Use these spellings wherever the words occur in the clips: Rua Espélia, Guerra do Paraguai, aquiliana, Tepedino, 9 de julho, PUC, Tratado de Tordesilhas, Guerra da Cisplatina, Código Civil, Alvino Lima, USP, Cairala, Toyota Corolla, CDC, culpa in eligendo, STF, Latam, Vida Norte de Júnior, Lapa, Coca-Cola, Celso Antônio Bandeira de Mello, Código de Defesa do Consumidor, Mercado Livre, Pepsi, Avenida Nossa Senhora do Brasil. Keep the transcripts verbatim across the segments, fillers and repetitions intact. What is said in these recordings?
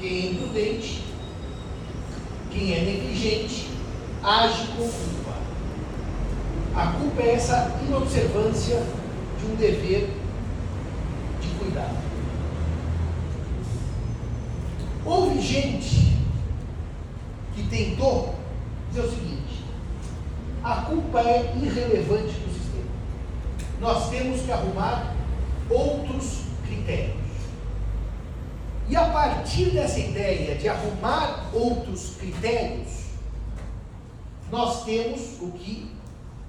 quem é imprudente, quem é negligente, age com culpa. A culpa é essa inobservância de um dever de cuidado. Houve gente que tentou dizer o seguinte: a culpa é irrelevante do sistema. Nós temos que arrumar outros critérios. E a partir dessa ideia de arrumar outros critérios, nós temos o que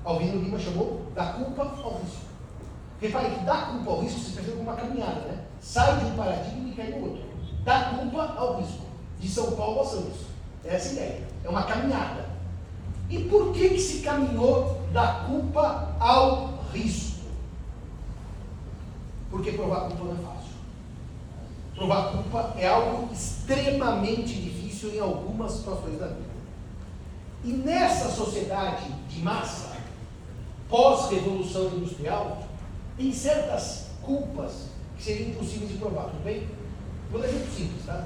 Alvino Lima chamou da culpa ao risco. Repare que da culpa ao risco se percebe como uma caminhada, né? Sai de um paradigma e cai no outro. Da culpa ao risco. De São Paulo a Santos. É essa ideia. É uma caminhada. E por que que se caminhou da culpa ao risco? Porque provar culpa não é fácil. Provar culpa é algo extremamente difícil em algumas situações da vida. E nessa sociedade de massa, pós-revolução industrial, tem certas culpas que seriam impossíveis de provar, tudo bem? Vou dar um exemplo simples, tá?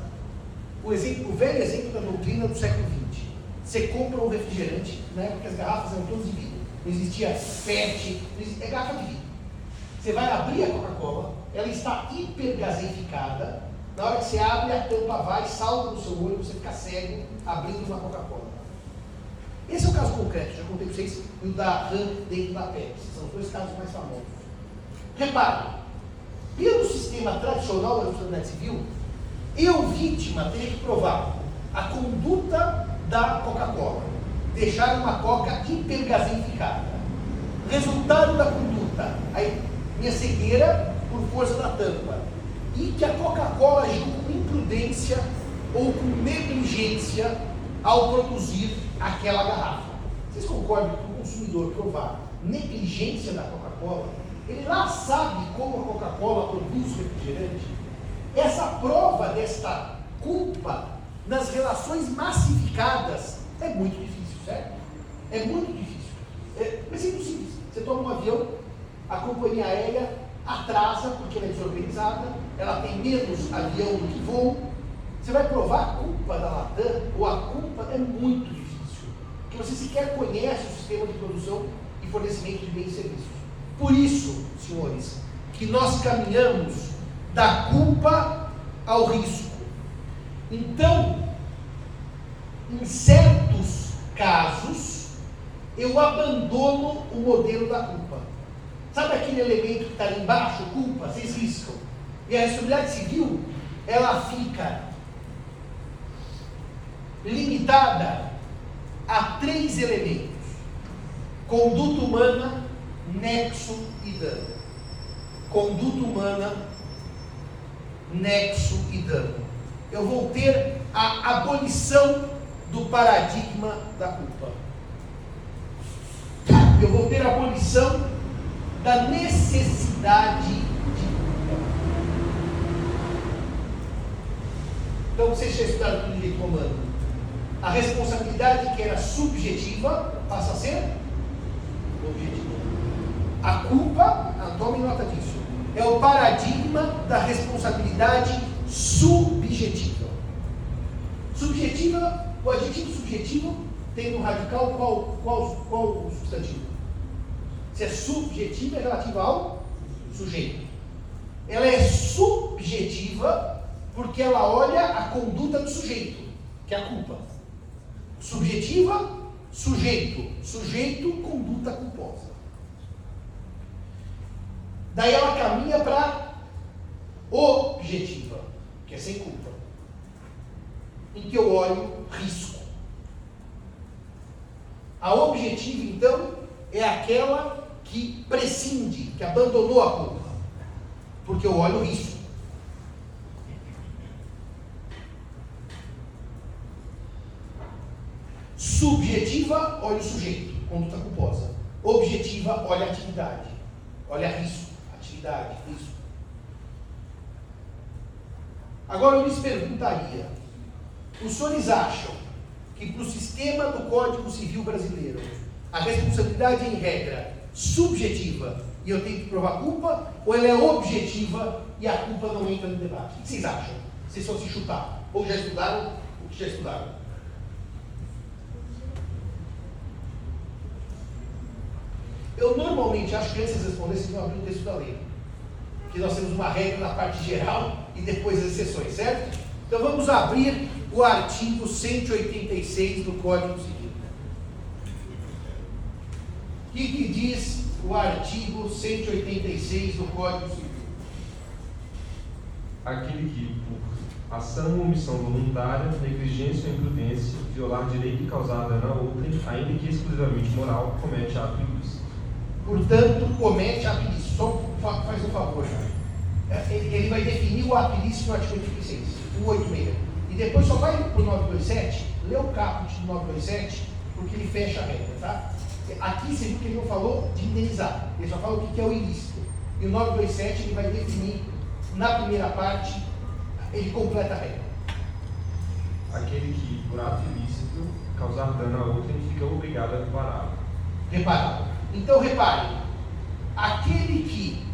O, exemplo, o velho exemplo da doutrina do século vinte. Você compra um refrigerante, na época que as garrafas eram todas de vidro. Não existia PET, não existia, é garrafa de vidro. Você vai abrir a Coca-Cola, ela está hipergaseificada. Na hora que você abre, a tampa vai, salta no seu olho, você fica cego abrindo uma Coca-Cola. Esse é o caso concreto, já contei para vocês, o da RAM dentro da Pepsi. São os dois casos mais famosos. Reparem, pelo sistema tradicional da responsabilidade civil, eu, vítima, teria que provar a conduta da Coca-Cola, deixar uma Coca hipergaseificada. Resultado da conduta, a minha cegueira por força da tampa, e que a Coca-Cola agiu com imprudência ou com negligência ao produzir aquela garrafa. Vocês concordam que o consumidor provar negligência da Coca-Cola, ele lá sabe como a Coca-Cola produz o refrigerante? Essa prova desta culpa nas relações massificadas é muito difícil, certo? É muito difícil. É, mas é impossível. Você toma um avião, a companhia aérea atrasa porque ela é desorganizada, ela tem menos avião do que voo. Você vai provar a culpa da Latam ou a culpa é muito difícil. Você sequer conhece o sistema de produção e fornecimento de bens e serviços. Por isso, senhores, que nós caminhamos da culpa ao risco. Então, em certos casos, eu abandono o modelo da culpa. Sabe aquele elemento que está ali embaixo, culpa? Vocês riscam. E a responsabilidade civil, ela fica limitada há três elementos: conduta humana, nexo e dano. Conduta humana, nexo e dano. Eu vou ter a abolição do paradigma da culpa. Eu vou ter a abolição da necessidade de culpa. Então, vocês já estudaram no direito romano. A responsabilidade que era subjetiva passa a ser objetiva. A culpa, tome nota disso, é o paradigma da responsabilidade subjetiva. Subjetiva, o adjetivo subjetivo tem no radical qual, qual, qual o substantivo? Se é subjetiva, é relativa ao sujeito. Ela é subjetiva porque ela olha a conduta do sujeito, que é a culpa. Subjetiva, sujeito. Sujeito, conduta culposa. Daí ela caminha para objetiva, que é sem culpa, em que eu olho risco. A objetiva, então, é aquela que prescinde, que abandonou a culpa, porque eu olho risco. Subjetiva, olha o sujeito, conduta culposa. Objetiva, olha a atividade. Olha risco, atividade, risco. Agora eu lhes perguntaria: os senhores acham que para o sistema do Código Civil brasileiro a responsabilidade é em regra subjetiva e eu tenho que provar culpa, ou ela é objetiva e a culpa não entra no debate? O que vocês acham? Vocês vão se chutar. ou já estudaram o que já estudaram. Eu normalmente acho que antes de responder, vocês vão abrir o texto da lei. Que nós temos uma regra na parte geral e depois as exceções, certo? Então vamos abrir o artigo cento e oitenta e seis do Código Civil. O que, que diz o artigo cento e oitenta e seis do Código Civil? Aquele que, por ação ou omissão voluntária, negligência ou imprudência, violar direito causado na outrem, ainda que exclusivamente moral, comete ato ilícito. Portanto, comete ato ilícito. Só faz um favor, cara. Ele vai definir o ato ilícito no artigo oitocentos e oitenta e seis, o oitenta e seis. E depois só vai para o novecentos e vinte e sete, lê o caput do novecentos e vinte e sete, porque ele fecha a regra, tá? Aqui você viu que ele não falou de indenizar, ele só falou o que é o ilícito. E o novecentos e vinte e sete ele vai definir, na primeira parte, ele completa a regra. Aquele que, por ato ilícito, causar dano a outro, ele fica obrigado a repará-lo. Repará-lo. Então, repare, aquele que,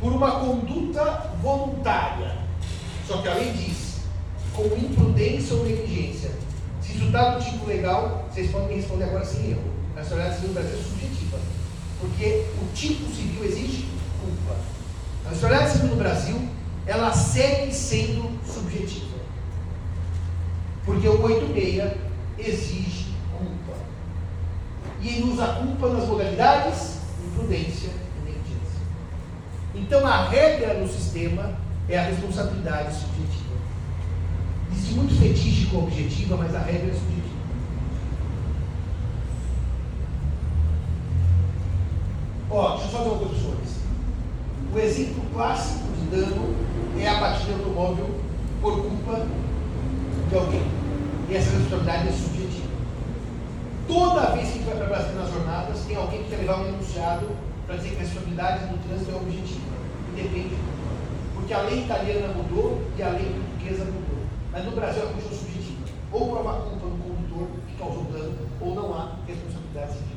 por uma conduta voluntária, só que a lei diz, com imprudência ou negligência, se isso dá no tipo legal, vocês podem me responder agora sem erro. A sociedade civil do Brasil é subjetiva, porque o tipo civil exige culpa. A sociedade civil no Brasil, ela segue sendo subjetiva, porque o oitenta e seis exige culpa. E ele usa culpa nas modalidades imprudência e negligência. Então a regra no sistema é a responsabilidade subjetiva. Existe muito fetiche com a objetiva, mas a regra é subjetiva. Ó, deixa eu só dar uma coisa para vocês. O exemplo clássico de dano é a batida de automóvel por culpa de alguém. E essa responsabilidade é subjetiva. Toda vez que a gente vai para Brasília nas jornadas, tem alguém que quer levar um enunciado para dizer que a responsabilidade do trânsito é objetiva. Independe. Porque a lei italiana mudou e a lei portuguesa mudou. Mas no Brasil é uma questão subjetiva. Ou prova a culpa do condutor que causou dano, ou não há responsabilidade civil.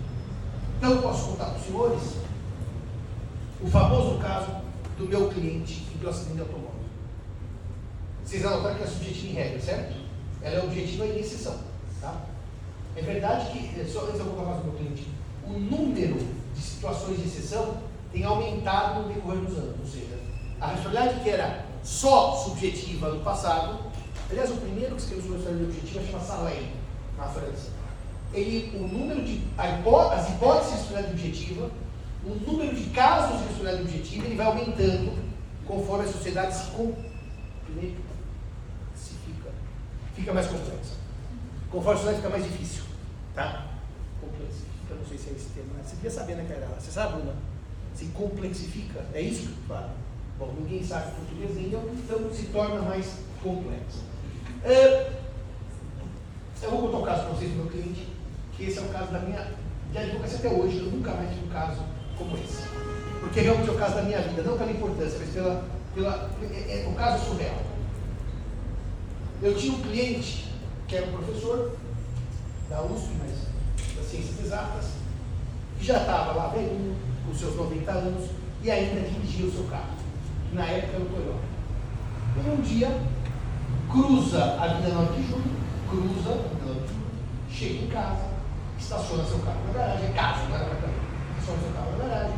Então, posso contar para os senhores o famoso caso do meu cliente em que eu acidente de automóvel. Vocês anotaram que é subjetiva em regra, certo? Ela é objetiva em exceção, tá? É verdade que, só antes eu vou falar para o meu cliente, o número de situações de exceção tem aumentado no decorrer dos anos. Ou seja, a responsabilidade que era só subjetiva no passado. Aliás, o primeiro que escreveu sobre a história objetiva chama Salem, na França. Ele, o número de a hipó, as hipóteses de responsabilidade objetiva, o número de casos de responsabilidade objetiva, ele vai aumentando conforme a sociedade se complexifica. Fica mais complexa. Conforme a sociedade fica mais difícil. Tá? Complexifica, não sei se é esse termo. Você queria saber, né, Cairala? Você sabe, Bruna? Se complexifica. É isso que fala. Bom, ninguém sabe português ainda, então se torna mais complexa. Eu vou contar um caso para vocês do meu cliente, que esse é o caso da minha da advocacia até hoje. Eu nunca mais tive um caso como esse, porque realmente é o caso da minha vida, não pela importância, mas pela, pela é, é um caso surreal. Eu tinha um cliente que era um professor da U S P, mas das ciências exatas, que já estava lá velhinho, com seus noventa anos, e ainda dirigia o seu carro, que na época era o Toyota. E um dia cruza a Vida Norte de Júnior, cruza a Vida Norte de Júnior, chega em casa, estaciona seu carro na garagem, é casa, não é apartamento, estaciona seu carro na garagem,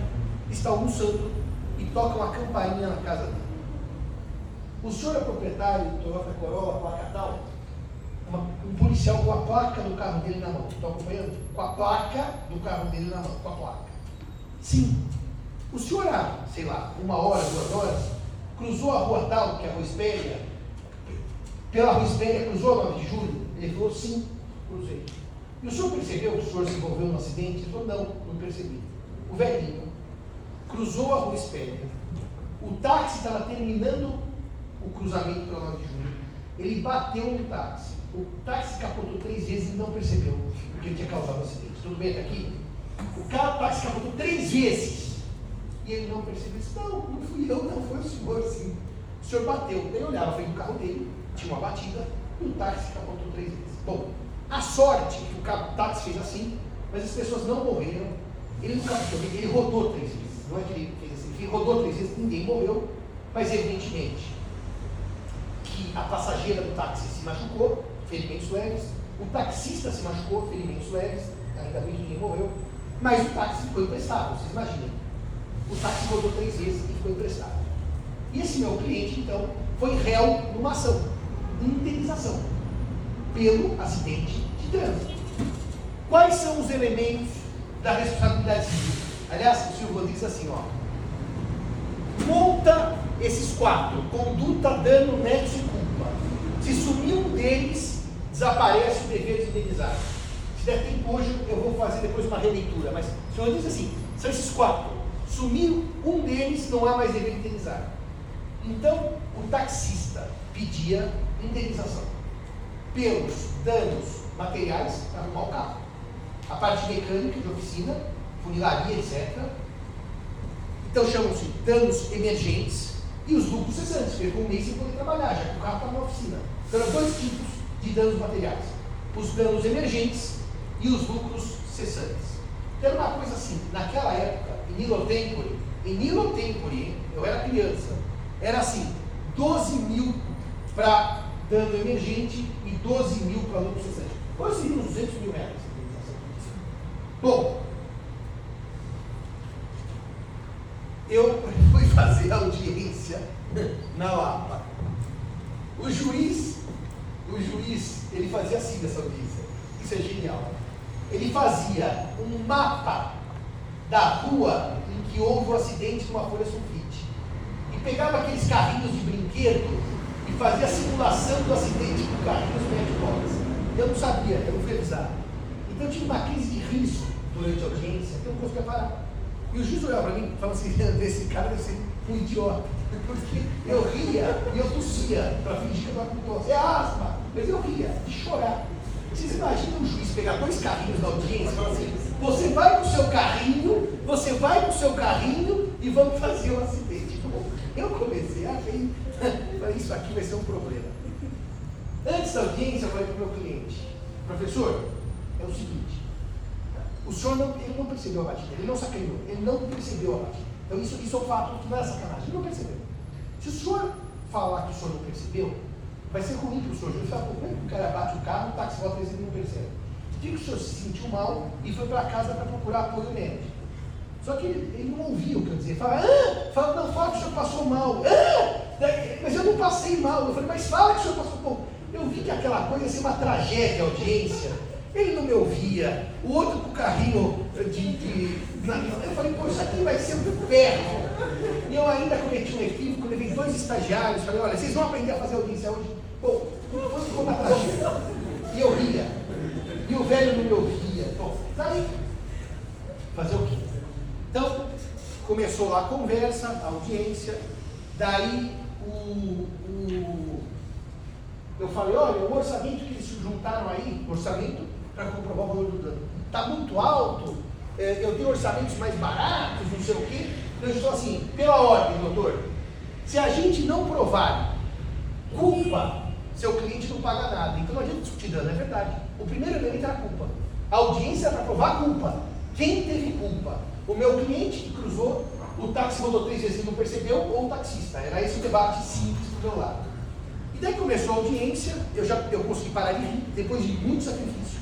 está almoçando e toca uma campainha na casa dele. O senhor é proprietário do Toyota Corolla, placa tal? Uma, um policial com a placa do carro dele na mão, estou acompanhando? Com a placa do carro dele na mão, com a placa. Sim. O senhor há, sei lá, uma hora, duas horas, cruzou a rua tal, que é a Rua Espélia, pela Rua Espélia, cruzou a nove de julho? Ele falou, sim, cruzei. E o senhor percebeu que o senhor se envolveu num acidente? Ele falou, não, não percebi. O velhinho cruzou a Rua Espélia, o táxi estava terminando o cruzamento pela nove de julho, ele bateu no táxi, o táxi capotou três vezes e não percebeu porque ele tinha causado o acidente. Tudo bem até aqui? O carro, o táxi capotou três vezes e ele não percebeu. Disse, não, não fui eu, não, foi o senhor, sim. O senhor bateu, ele olhava, foi no carro dele, tinha uma batida, e o táxi capotou três vezes. Bom, a sorte que o táxi fez assim, mas as pessoas não morreram, ele não capotou, ele rodou três vezes, não é que ele fez assim, ele rodou três vezes, ninguém morreu, mas evidentemente que a passageira do táxi se machucou, ferimentos leves, o taxista se machucou, ferimentos leves, ainda bem que ninguém morreu, mas o táxi foi emprestado, vocês imaginam. O táxi rodou três vezes e foi emprestado. E esse meu cliente, então, foi réu numa ação, indenização, pelo acidente de trânsito. Quais são os elementos da responsabilidade civil? Aliás, o Silvio diz assim, ó, monta esses quatro, conduta, dano, nexo e culpa. Se sumir um deles, desaparece o dever de indenizar. Se der tempo hoje, eu vou fazer depois uma releitura, mas o senhor diz assim, são esses quatro. Sumiu um deles, não há mais dever de indenizar. Então, o taxista pedia indenização pelos danos materiais para arrumar o carro. A parte mecânica de oficina, funilaria, etcétera. Então, chamam-se danos emergentes e os lucros cessantes. Percam um mês sem poder trabalhar, já que o carro está na oficina. Então, eram dois tipos de danos materiais. Os danos emergentes e os lucros cessantes. Então, era uma coisa assim. Naquela época, em illo tempore, em illo tempore, eu era criança, era assim, doze mil para dano emergente e doze mil para lucro cessante. Hoje seriam uns duzentos mil reais. Bom, eu fui fazer audiência na Lapa. O juiz, o juiz, ele fazia assim dessa audiência. Isso é genial. Ele fazia um mapa da rua em que houve o acidente com uma folha sulfite. Pegava aqueles carrinhos de brinquedo e fazia a simulação do acidente com carrinhos pet-box. Eu não sabia, eu não fui avisar. Então eu tive uma crise de riso durante a audiência, que eu não conseguia parar. E o juiz olhava para mim e falava assim, esse cara deve ser um idiota. Porque eu ria e eu tossia para fingir que eu estava com tosse. É asma, mas eu ria de chorar. Vocês imaginam um juiz pegar dois carrinhos na audiência e falar assim, você vai com o seu carrinho, você vai com o seu carrinho e vamos fazer um acidente. Eu comecei a rir, falei, isso aqui vai ser um problema. Antes da audiência, eu falei para o meu cliente, professor, é o seguinte, o senhor não, ele não percebeu a batida, ele não sacaneou, ele não percebeu a batida. Então isso, isso é um fato, não é sacanagem, ele não percebeu. Se o senhor falar que o senhor não percebeu, vai ser ruim para o senhor. Ele fala, como é que o cara bate o carro, o táxi volta e ele não percebe? Digo que o senhor se sentiu mal e foi para casa para procurar apoio médico. Só que ele, ele não ouvia o que eu dizia. Ele fala, ah, fala, não, fala que o senhor passou mal. Ah, mas eu não passei mal. Eu falei, mas fala que o senhor passou mal. Eu vi que aquela coisa ia ser uma tragédia, audiência. Ele não me ouvia. O outro com o carrinho de... de na, eu falei, pô, isso aqui vai ser um perro. E eu ainda cometi um equívoco, levei dois estagiários. Falei, olha, vocês vão aprender a fazer audiência hoje. Pô, não fosse como uma tragédia. E eu ria. E o velho não me ouvia. Bom, tá aí. Fazer o quê? Então, começou lá a conversa, a audiência, daí o, o, eu falei, olha, o orçamento que eles juntaram aí, orçamento para comprovar o valor do dano, está muito alto, é, eu tenho orçamentos mais baratos, não sei o quê, então eu estou assim, pela ordem, doutor, se a gente não provar culpa, seu cliente não paga nada, então não adianta discutir dano, é verdade. O primeiro elemento era a culpa, a audiência era para provar a culpa, quem teve culpa? O meu cliente que cruzou, o táxi rodou três vezes e não percebeu, ou o taxista. Era esse o debate simples do meu lado. E daí começou a audiência, eu, já, eu consegui parar de rir, depois de muito sacrifício.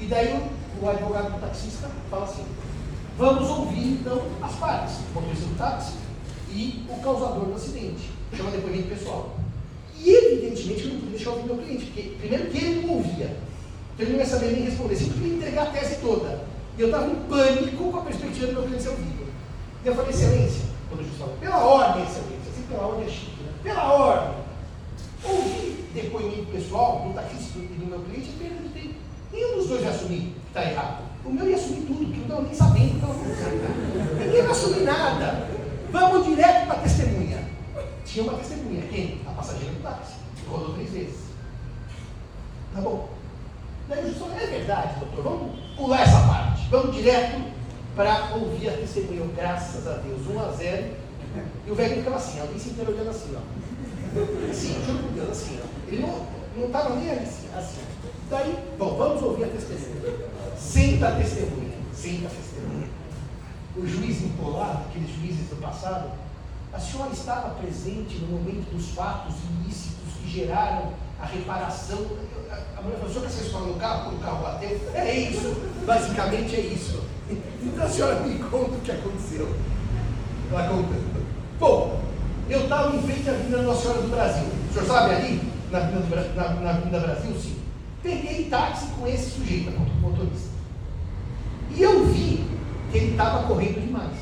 E daí o, o advogado do taxista fala assim, vamos ouvir então as partes, o motorista do táxi e o causador do acidente, chama depoimento pessoal. E evidentemente eu não podia deixar ouvir meu cliente, porque primeiro que ele não ouvia, então ele não ia saber nem responder, sempre queria entregar a tese toda. E eu estava em pânico com a perspectiva do meu cliente ser ouvido. E eu falei, excelência, quando eu falava, pela ordem, excelência, assim, pela ordem é chique, né? Pela ordem. Ouvir depoimento pessoal do taxista e do meu cliente é perda de tempo. Nenhum dos dois vai assumir que está errado. O meu ia assumir tudo, que eu não estava nem sabendo. Então, ninguém vai assumir nada. Vamos direto para a testemunha. Tinha uma testemunha, quem? A passageira do táxi, que rodou três vezes. Tá bom. Daí o juiz falou, é verdade, doutor, vamos pular essa parte. Vamos direto para ouvir a testemunha. Graças a Deus, um a zero. E o velho ficava assim, alguém se inteiro olhando assim, ó. Assim, juro por Deus, assim, ó. Ele não estava nem assim, assim. Daí, bom, vamos ouvir a testemunha. Senta a testemunha, senta a testemunha. O juiz empolado, aqueles juízes do passado, a senhora estava presente no momento dos fatos ilícitos que geraram a reparação. A mulher falou, o senhor quer ser escola no carro, quando o carro bateu? É isso, basicamente é isso. Então a senhora me conta o que aconteceu. Ela contando. Bom, eu estava em frente à Avenida Nossa Senhora do Brasil. O senhor sabe ali, na Avenida, na, na Avenida Brasil, sim. Peguei táxi com esse sujeito, com o motorista. E eu vi que ele estava correndo demais.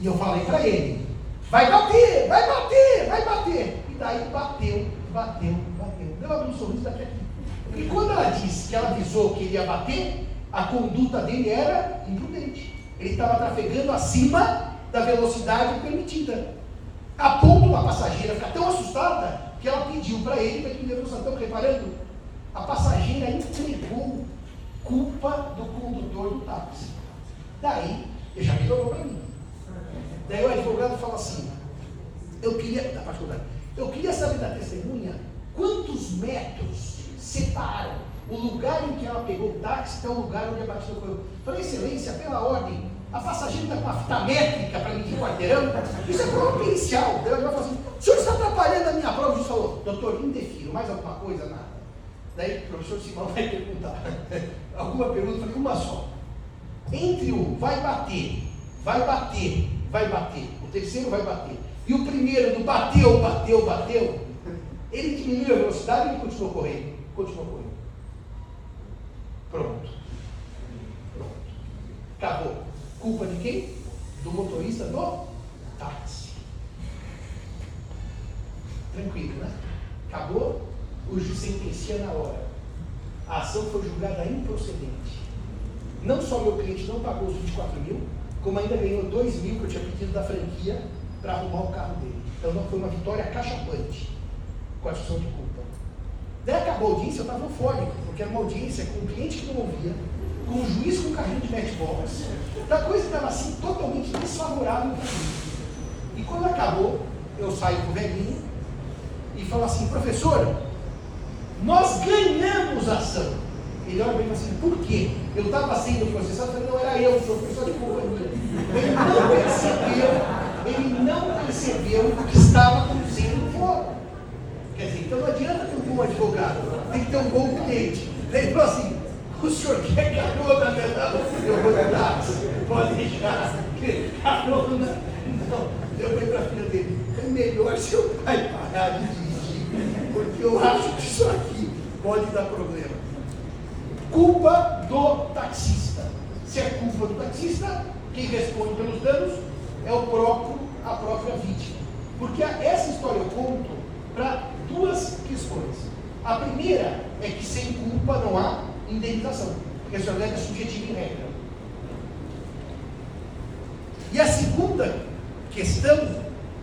E eu falei para ele, vai bater, vai bater, vai bater. E daí bateu, bateu, bateu. Eu abri um sorriso daqui aqui. E quando ela disse que ela avisou que ele ia bater, a conduta dele era imprudente. Ele estava trafegando acima da velocidade permitida. A ponto uma passageira ficar tão assustada que ela pediu para ele, para que me levou, estão reparando? A passageira entregou culpa do condutor do táxi. Daí, ele já melhorou para mim. Daí o advogado fala assim, eu queria, da parte contrária, eu queria saber da testemunha quantos metros separam o lugar em que ela pegou o táxi até o lugar onde a batida ocorreu. Eu falei, excelência, pela ordem, a passageira está com uma fita métrica para medir quarteirão, isso é prova pericial. Daí o advogado fala assim, o senhor está atrapalhando a minha prova? O juiz falou, doutor, indefiro, mais alguma coisa, nada. Daí o professor Simão vai perguntar alguma pergunta, falei, uma só. Entre o vai bater, vai bater, vai bater, o terceiro vai bater, e o primeiro do bateu, bateu, bateu, ele diminuiu a velocidade e ele continuou correndo, continuou correndo. Pronto. Pronto. Acabou. Culpa de quem? Do motorista do táxi. Tranquilo, né? Acabou. O juiz sentencia na hora. A ação foi julgada improcedente. Não só meu cliente não pagou os vinte e quatro mil, como ainda ganhou dois mil que eu tinha pedido da franquia para arrumar o carro dele. Então não foi uma vitória cachapante com a discussão de culpa. Daí acabou a audiência, eu estava eufórico, porque era uma audiência com um cliente que não ouvia, com um juiz com um carrinho de matchbox. Então a coisa estava assim totalmente desfavorável para mim. E quando acabou, eu saio com o velhinho e falo assim, professora, nós ganhamos a ação. Ele olha para mim e fala assim, por quê? Eu estava sendo processado, eu falei, não era eu, sou professor de companhia. Ele não percebeu, ele não percebeu o que estava acontecendo fora. Quer dizer, então não adianta ter um bom advogado, tem que ter um bom cliente. Ele falou assim, o senhor quer carona? Não, eu vou no táxi, pode deixar, carona, não. Eu falei para a filha dele, é melhor seu pai parar de dirigir, porque eu acho que isso aqui pode dar problema. Culpa do taxista. Se é culpa do taxista, quem responde pelos danos é o próprio, a própria vítima. Porque essa história eu conto para duas questões. A primeira é que sem culpa não há indenização, porque a sua lei é subjetiva em regra. E a segunda questão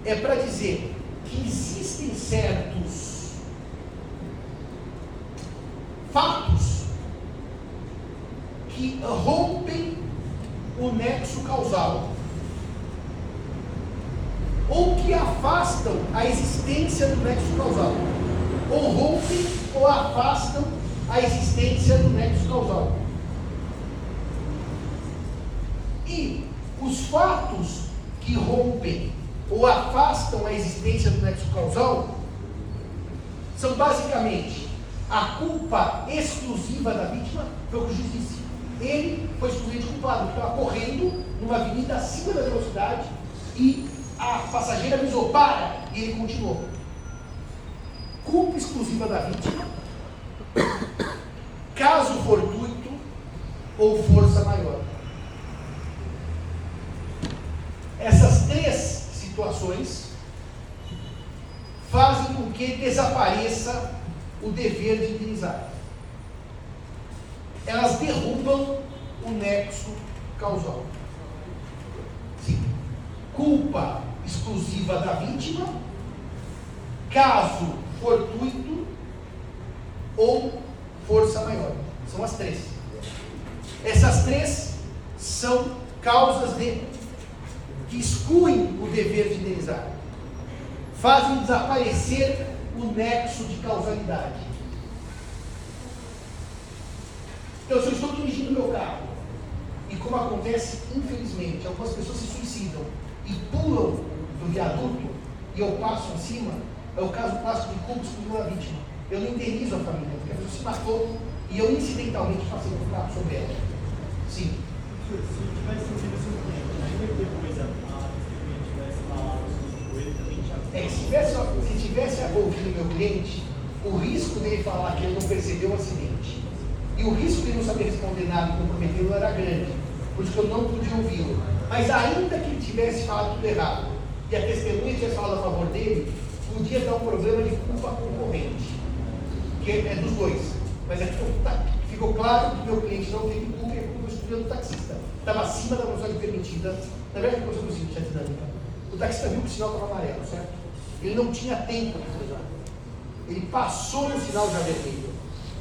é para dizer que existem certos fatos que rompem o nexo causal ou que afastam a existência do nexo causal ou rompem ou afastam a existência do nexo causal. E os fatos que rompem ou afastam a existência do nexo causal são basicamente a culpa exclusiva da vítima, foi o que o juiz disse. Ele foi excluído culpado, porque estava correndo numa avenida acima da velocidade e a passageira avisou, para, e ele continuou. Culpa exclusiva da vítima, caso fortuito ou força maior. Essas três situações fazem com que desapareça o dever de indenizar. Elas derrubam o nexo causal. Sim. Culpa exclusiva da vítima, caso fortuito ou força maior. São as três. Essas três são causas de, que excluem o dever de indenizar. Fazem desaparecer o nexo de causalidade. Então, se eu estou dirigindo meu carro, e como acontece, infelizmente, algumas pessoas se suicidam e pulam do viaduto, e eu passo em cima, É o caso clássico de como excluiu a vítima. Eu não internizo a família, porque a pessoa se matou e eu incidentalmente passei um fraco sobre ela. Sim. Se tivesse sentido isso no cliente, ainda que depois a testemunha tivesse falado sobre ele, também já... É, se tivesse, se tivesse ouvido meu cliente, o risco dele falar que ele não percebeu o acidente e o risco de não saber responder nada e comprometê-lo era grande, por isso que eu não pude ouvi-lo. Mas ainda que ele tivesse falado tudo errado e a testemunha tivesse falado a favor dele, podia dar um problema de culpa concorrente, que é dos dois. Mas aqui ficou claro que meu cliente não teve culpa e a culpa excluiu do taxista. Estava acima da velocidade permitida. Na verdade, a velocidade permitida tinha dinâmica. O taxista viu que o sinal estava amarelo, certo? Ele não tinha tempo de cruzar. Ele passou no sinal já vermelho.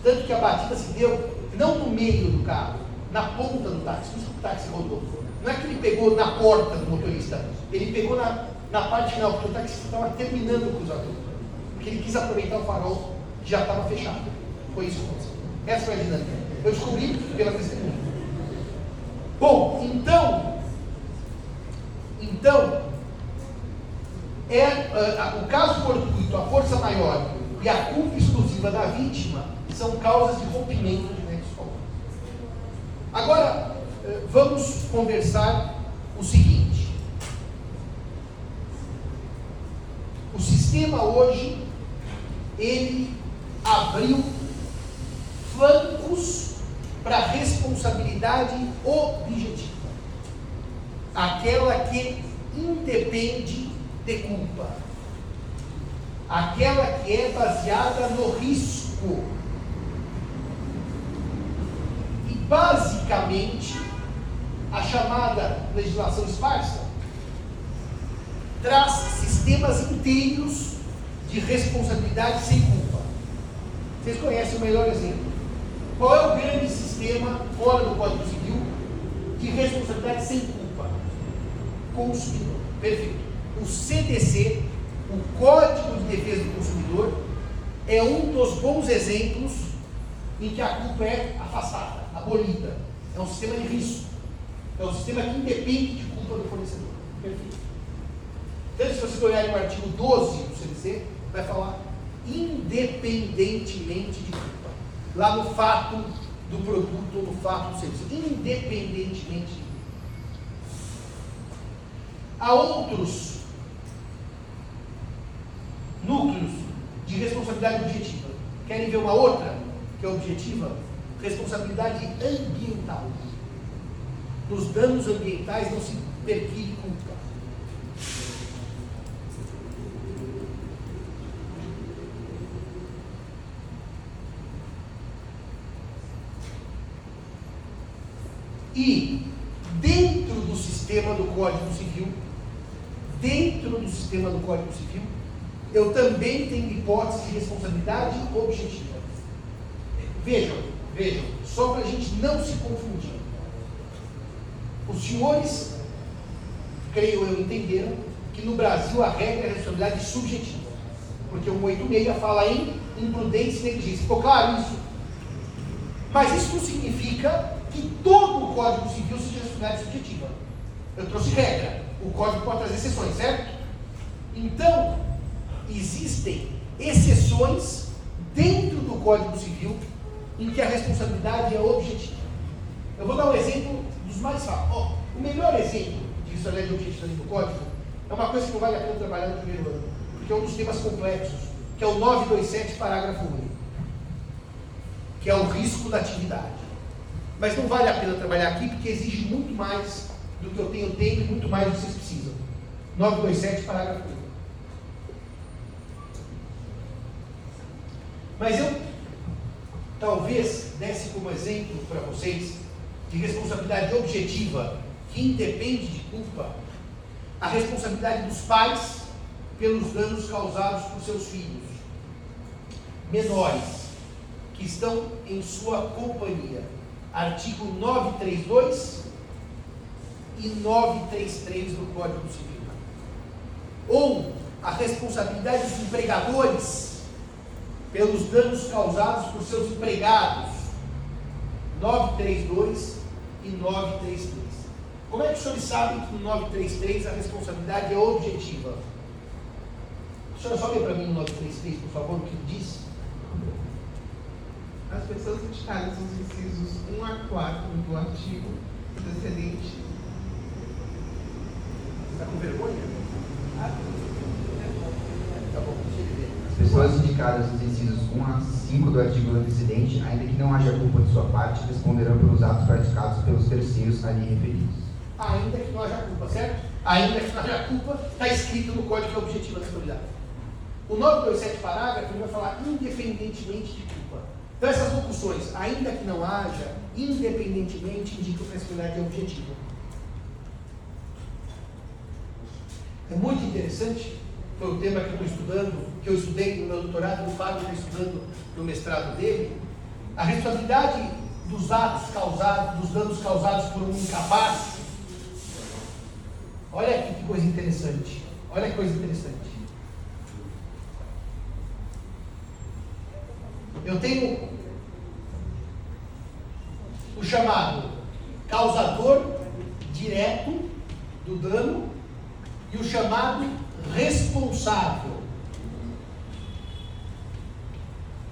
Tanto que a batida se deu não no meio do carro, na ponta do táxi. Por isso que o táxi rodou. Não é que ele pegou na porta do motorista, ele pegou na, na parte final, porque o taxista estava terminando o cruzador. Porque ele quis aproveitar o farol que já estava fechado. Foi isso que aconteceu. Essa foi a dinâmica. Eu descobri pela testemunha. Bom, então. Então. É, uh, uh, o caso fortuito, a força maior e a culpa exclusiva da vítima são causas de rompimento de nexo comum. Agora, vamos conversar o seguinte. O sistema hoje, ele abriu flancos para responsabilidade objetiva. Aquela que independe de culpa. Aquela que é baseada no risco. E, basicamente, a chamada legislação esparsa traz sistemas inteiros de responsabilidade sem culpa. Vocês conhecem o melhor exemplo. Qual é o grande sistema, fora do Código Civil, de responsabilidade sem culpa? Consumidor. Perfeito. O C D C, o Código de Defesa do Consumidor, é um dos bons exemplos em que a culpa é afastada, abolida. É um sistema de risco. É um sistema que independe de culpa do fornecedor. Perfeito. Então, se vocês olharem o artigo doze do C D C, vai falar independentemente de culpa. Lá no fato do produto ou no fato do serviço. Independentemente de culpa. Há outros núcleos de responsabilidade objetiva. Querem ver uma outra que é objetiva? Responsabilidade ambiental. Nos danos ambientais não se perquire culpa. E dentro do sistema do Código Civil, dentro do sistema do Código Civil, eu também tenho hipótese de responsabilidade objetiva. Vejam, vejam, só para a gente não se confundir. Os senhores, creio eu, entenderam que no Brasil a regra é a responsabilidade subjetiva. Porque o oito seis fala em imprudência e negligência. Ficou claro isso? Mas isso não significa que todo o Código Civil seja responsabilidade subjetiva. Eu trouxe regra. O Código pode trazer exceções, certo? Então, existem exceções dentro do Código Civil em que a responsabilidade é objetiva. Eu vou dar um exemplo dos mais fáceis. Oh, o melhor exemplo de responsabilidade objetiva do Código é uma coisa que não vale a pena trabalhar no primeiro ano, porque é um dos temas complexos, que é o novecentos e vinte e sete, parágrafo único, que é o risco da atividade. Mas não vale a pena trabalhar aqui, porque exige muito mais do que eu tenho tempo e muito mais do que vocês precisam. novecentos e vinte e sete, parágrafo único. Mas eu, talvez, desse como exemplo para vocês de responsabilidade objetiva que independe de culpa, a responsabilidade dos pais pelos danos causados por seus filhos menores que estão em sua companhia. Artigo novecentos e trinta e dois e novecentos e trinta e três do Código Civil. Ou a responsabilidade dos empregadores pelos danos causados por seus empregados. novecentos e trinta e dois e novecentos e trinta e três. Como é que os senhores sabem que no novecentos e trinta e três a responsabilidade é objetiva? Os senhora sobe para mim no nove três três, por favor, o que diz? As pessoas indicadas nos incisos um a quatro do artigo precedente. Está com vergonha? Ah, tá bom, deixa eu ver. As pessoas indicadas nos incisos um a cinco do artigo precedente, ainda que não haja culpa de sua parte, responderão pelos atos praticados pelos terceiros ali referidos. Ainda que não haja culpa, certo? Ainda que não haja culpa, está escrito no Código de Objetiva da Autoridade. O novecentos e vinte e sete, parágrafo, vai falar independentemente de culpa. Então, essas locuções, ainda que não haja, independentemente, indica ofensividade objetiva. É muito interessante, foi um tema que eu estou estudando, que eu estudei no meu doutorado, o Fábio está estudando no mestrado dele, a responsabilidade dos atos causados, dos danos causados por um incapaz. Olha aqui que coisa interessante. Olha que coisa interessante. Eu tenho o chamado causador direto do dano e o chamado responsável.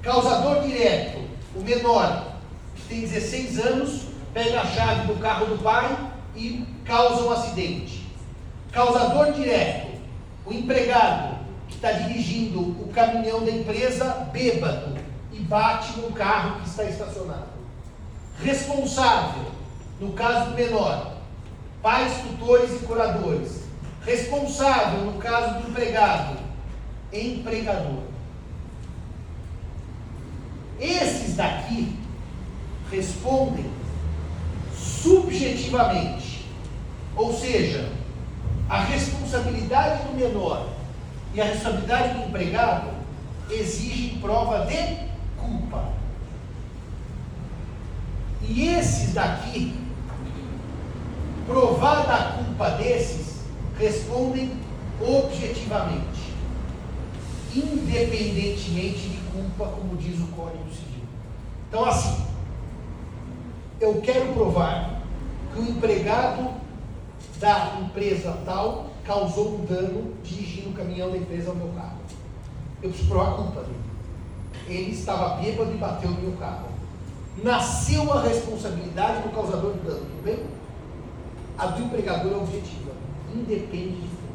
Causador direto, o menor, que tem dezesseis anos, pega a chave do carro do pai e causa um acidente. Causador direto, o empregado que está dirigindo o caminhão da empresa bêbado e bate no carro que está estacionado. Responsável, no caso do menor, pais, tutores e curadores. Responsável, no caso do empregado, empregador. Esses daqui respondem subjetivamente, ou seja, a responsabilidade do menor e a responsabilidade do empregado exigem prova de culpa. E esses daqui, provada a culpa desses, respondem objetivamente, independentemente de culpa, como diz o Código Civil. Então, assim, eu quero provar que o empregado da empresa tal causou um dano dirigindo o caminhão da empresa ao meu carro. Eu preciso provar a culpa dele. Ele estava bêbado e bateu no meu carro. Nasceu a responsabilidade do causador do dano, tudo bem? A do empregador é objetiva, independe de culpa.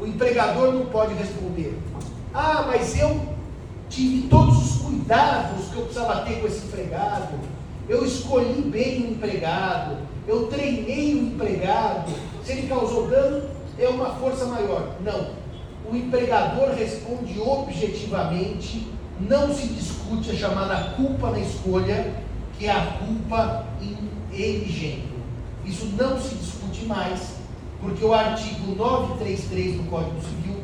O empregador não pode responder: ah, mas eu tive todos os cuidados que eu precisava ter com esse empregado, eu escolhi bem o empregado, eu treinei o empregado, se ele causou dano, é uma força maior. Não. O empregador responde objetivamente, não se discute a chamada culpa na escolha, que é a culpa in eligendo. Isso não se discute mais, porque o artigo novecentos e trinta e três do Código Civil,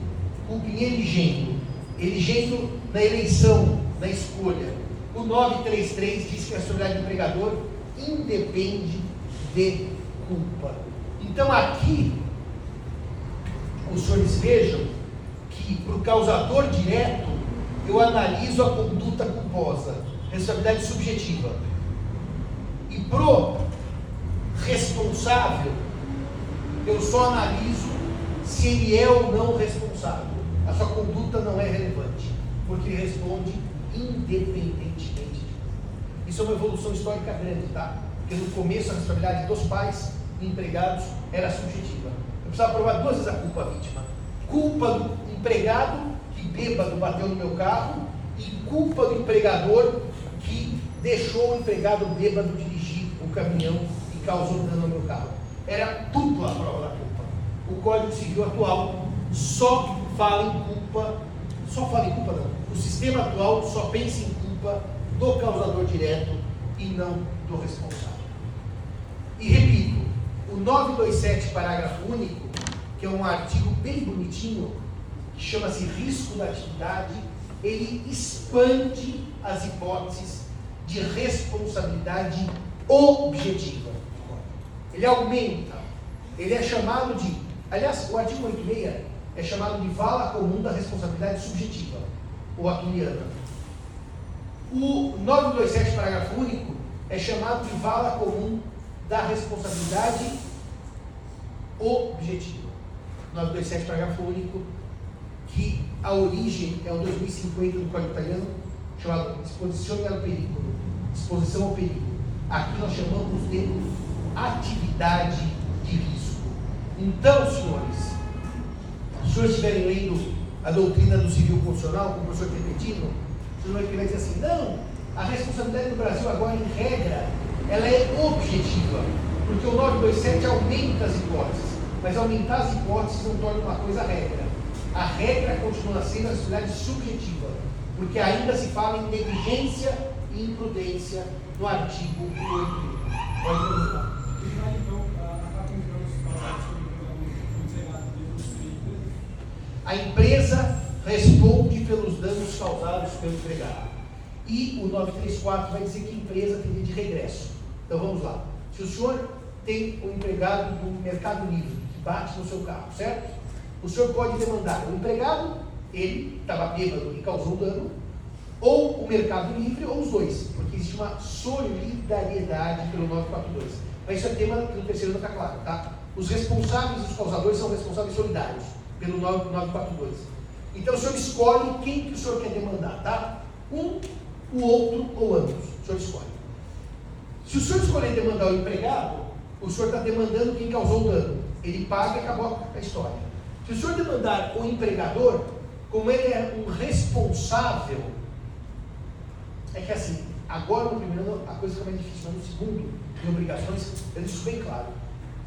culpa in eligendo, eligendo na eleição, na escolha. O novecentos e trinta e três diz que a responsabilidade do empregador independe de culpa. Então aqui os senhores vejam que para o causador direto eu analiso a conduta culposa, responsabilidade subjetiva, e pro responsável eu só analiso se ele é ou não responsável. A sua conduta não é relevante, porque ele responde independentemente. Isso é uma evolução histórica grande, tá? Porque no começo a responsabilidade dos pais e empregados era subjetiva. Eu precisava provar duas vezes a culpa à vítima. Culpa do empregado, que bêbado bateu no meu carro, e culpa do empregador, que deixou o empregado bêbado dirigir o caminhão e causou dano ao meu carro. Era dupla a prova da culpa. O Código Civil atual só fala em culpa, só fala em culpa não. O sistema atual só pensa em culpa do causador direto e não do responsável. E repito, o novecentos e vinte e sete, parágrafo único, que é um artigo bem bonitinho, que chama-se risco da atividade, ele expande as hipóteses de responsabilidade objetiva. Ele aumenta. Ele é chamado de... Aliás, o artigo oitenta e seis é chamado de vala comum da responsabilidade subjetiva, ou aquiliana. O novecentos e vinte e sete, parágrafo único, é chamado de vala comum da responsabilidade objetiva. novecentos e vinte e sete, parágrafo único, que a origem é o dois mil e cinquenta do Código Italiano, chamado Exposizione al Pericolo, exposição ao perigo. Aqui nós chamamos de atividade de risco. Então, senhores, se os senhores estiverem lendo a doutrina do civil constitucional, com o professor Tepedino, vocês vão escrever e dizer assim: não, a responsabilidade do Brasil agora, em regra, ela é objetiva, porque o nove dois sete aumenta as hipóteses, mas aumentar as hipóteses não torna uma coisa regra. A regra continua sendo a responsabilidade subjetiva, porque ainda se fala em negligência e imprudência no artigo oito. Pode perguntar. A empresa responde pelos danos causados pelo empregado. E o novecentos e trinta e quatro vai dizer que a empresa tem de regresso. Então vamos lá. Se o senhor tem um empregado do Mercado Livre que bate no seu carro, certo? O senhor pode demandar o empregado, ele estava bêbado e causou dano, ou o Mercado Livre, ou os dois, porque existe uma solidariedade pelo novecentos e quarenta e dois. Mas isso é tema do terceiro ano, está claro, tá? Os responsáveis e os causadores são responsáveis solidários pelo nove, novecentos e quarenta e dois. Então o senhor escolhe quem que o senhor quer demandar, tá? Um, o outro ou ambos. O senhor escolhe. Se o senhor escolher demandar o empregado, o senhor está demandando quem causou o dano. Ele paga e acabou a história. Se o senhor demandar o empregador, como ele é um responsável, é que assim, agora no primeiro ano a coisa fica mais difícil, mas no segundo, em obrigações, eu deixo bem claro.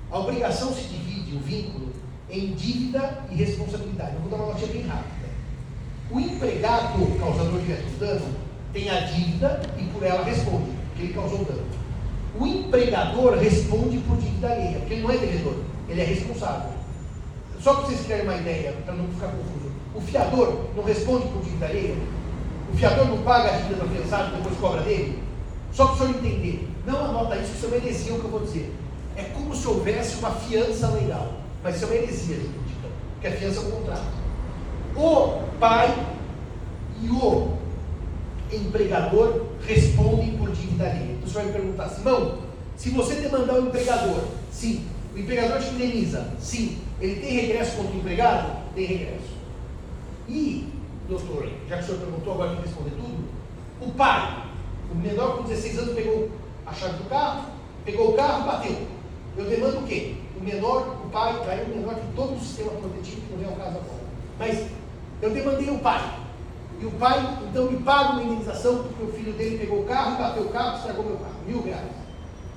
A obrigação se divide, o vínculo, em dívida e responsabilidade. Eu vou dar uma notinha bem rápida. O empregado, causador direto do dano, tem a dívida e por ela responde, porque ele causou o dano. O empregador responde por dívida alheia, porque ele não é devedor, ele é responsável. Só para vocês terem uma ideia, para não ficar confuso, o fiador não responde por dívida alheia? O fiador não paga a dívida do afiançado e depois cobra dele? Só para o senhor entender, não anota isso, isso é uma heresia o que eu vou dizer. É como se houvesse uma fiança legal, mas isso é uma heresia jurídica, porque a fiança é um contrato. O pai e o empregador respondem por dívida alheia. Então, o senhor vai me perguntar assim: não, se você demandar o empregador, sim. O empregador te indeniza, sim. Ele tem regresso contra o empregado? Tem regresso. E, doutor, já que o senhor perguntou, agora tem que responder tudo. O pai, o menor com dezesseis anos, pegou a chave do carro, pegou o carro, bateu. Eu demando o quê? O menor, o pai, traiu o menor de todo o sistema protetivo, que não vem ao caso agora. Mas eu demandei o pai. E o pai, então, me paga uma indenização porque o filho dele pegou o carro, bateu o carro, estragou meu carro. Mil reais.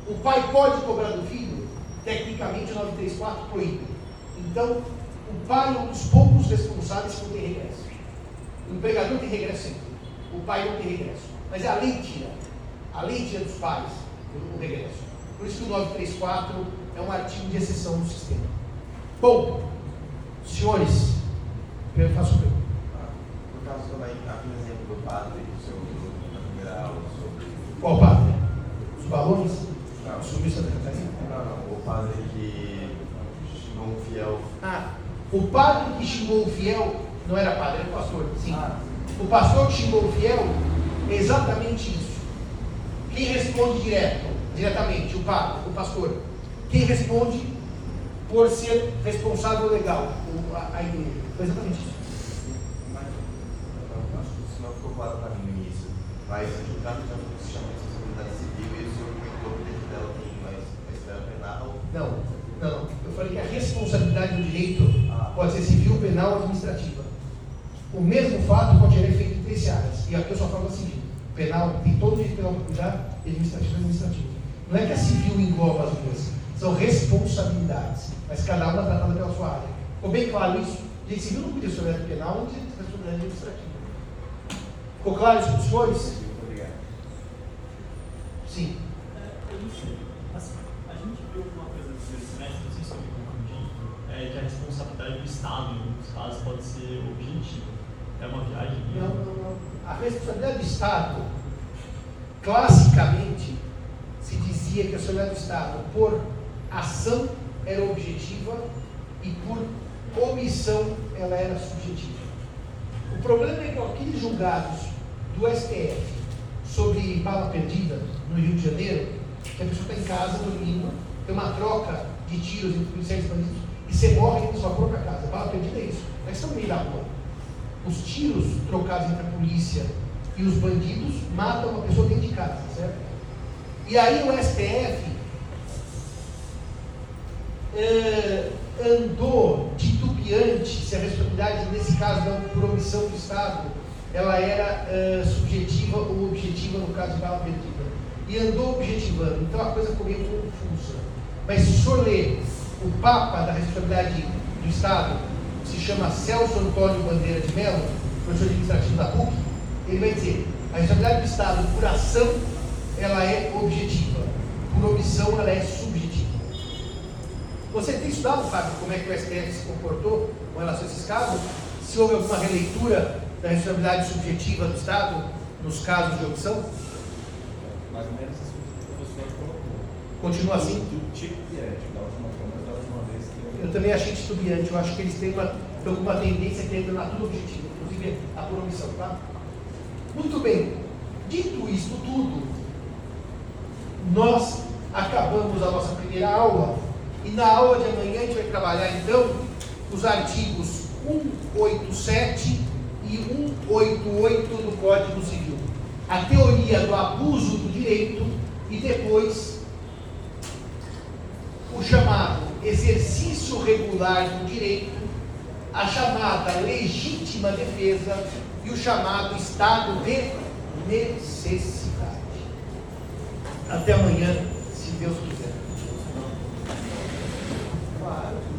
O pai pode cobrar do filho? Tecnicamente, o novecentos e trinta e quatro proíbe. Então, o pai é um dos poucos responsáveis por ter regresso. O empregador tem regresso sempre. O pai não tem regresso. Mas a lei tira. A lei tira dos pais o regresso. Por isso que o novecentos e trinta e quatro é um artigo de exceção do sistema. Bom, senhores, eu faço pergunta. No caso, também, aquele exemplo do padre, do seu na primeira aula sobre... Qual padre? Os barões? Não. Subiu Santa Catarina? Não, não. O padre que xingou o fiel. Ah, o padre que xingou o fiel não era padre, era pastor. Sim. Ah. O pastor que xingou o fiel é exatamente isso. Quem responde direto, diretamente? O padre, o pastor. Quem responde por ser responsável legal? O, a, a igreja. Foi exatamente isso. Claro para mim no início, mas o caso já se chama de responsabilidade civil e o senhor comentou que dentro dela tem mais esfera penal? Não, não. Eu falei que a responsabilidade do direito ah. pode ser civil, penal ou administrativa. O mesmo fato pode gerar efeito em três áreas, e aqui eu só falo da civil. Penal, tem todo o direito penal para cuidar, e administrativo é administrativo. Não é que a civil engloba as duas, são responsabilidades, mas cada uma tratada pela sua área. Ficou bem claro isso? Direito civil não podia ser responsabilidade penal, não podia ser responsabilidade administrativa. Ficou claro isso para os senhores? Obrigado. Sim. É, eu não sei. Assim, a gente viu alguma coisa nesse semestre, não sei se eu me confundi, é que a responsabilidade do Estado, em alguns casos, pode ser objetiva. É uma viagem. Não, não, não. A responsabilidade do Estado, classicamente, se dizia que a responsabilidade do Estado por ação era objetiva e por omissão ela era subjetiva. O problema é que aqueles julgados do S T F sobre bala perdida no Rio de Janeiro, que a pessoa está em casa, dormindo, tem uma troca de tiros entre policiais e bandidos, e você morre na sua própria casa. Bala perdida é isso. Não é que você está no meio da rua. os tiros trocados entre a polícia e os bandidos matam uma pessoa dentro de casa, certo? E aí o S T F uh, andou titubeante se a responsabilidade, nesse caso, por omissão do Estado, ela era uh, subjetiva ou objetiva, no caso da objetiva. E andou objetivando, então a coisa ficou meio confusa. Mas se o senhor lê o Papa da responsabilidade do Estado, que se chama Celso Antônio Bandeira de Mello, professor administrativo da P U C, ele vai dizer, a responsabilidade do Estado por ação, ela é objetiva, por omissão ela é subjetiva. Você tem estudado, Fábio, como é que o S T F se comportou com relação a esses casos? Se houve alguma releitura da responsabilidade subjetiva do Estado nos casos de opção? Mais ou menos isso que o professor colocou. Continua assim? Do tipo de ética, da última forma, da última vez que eu... eu também achei titubeante, eu acho que eles têm uma, têm uma tendência que é na tudo objetivo, inclusive a por omissão, tá? Muito bem, dito isso tudo, nós acabamos a nossa primeira aula e na aula de amanhã a gente vai trabalhar então os artigos cento e oitenta e sete e cento e oitenta e oito do Código Civil. A teoria do abuso do direito e depois o chamado exercício regular do direito, a chamada legítima defesa e o chamado estado de necessidade. Até amanhã, se Deus quiser. Claro.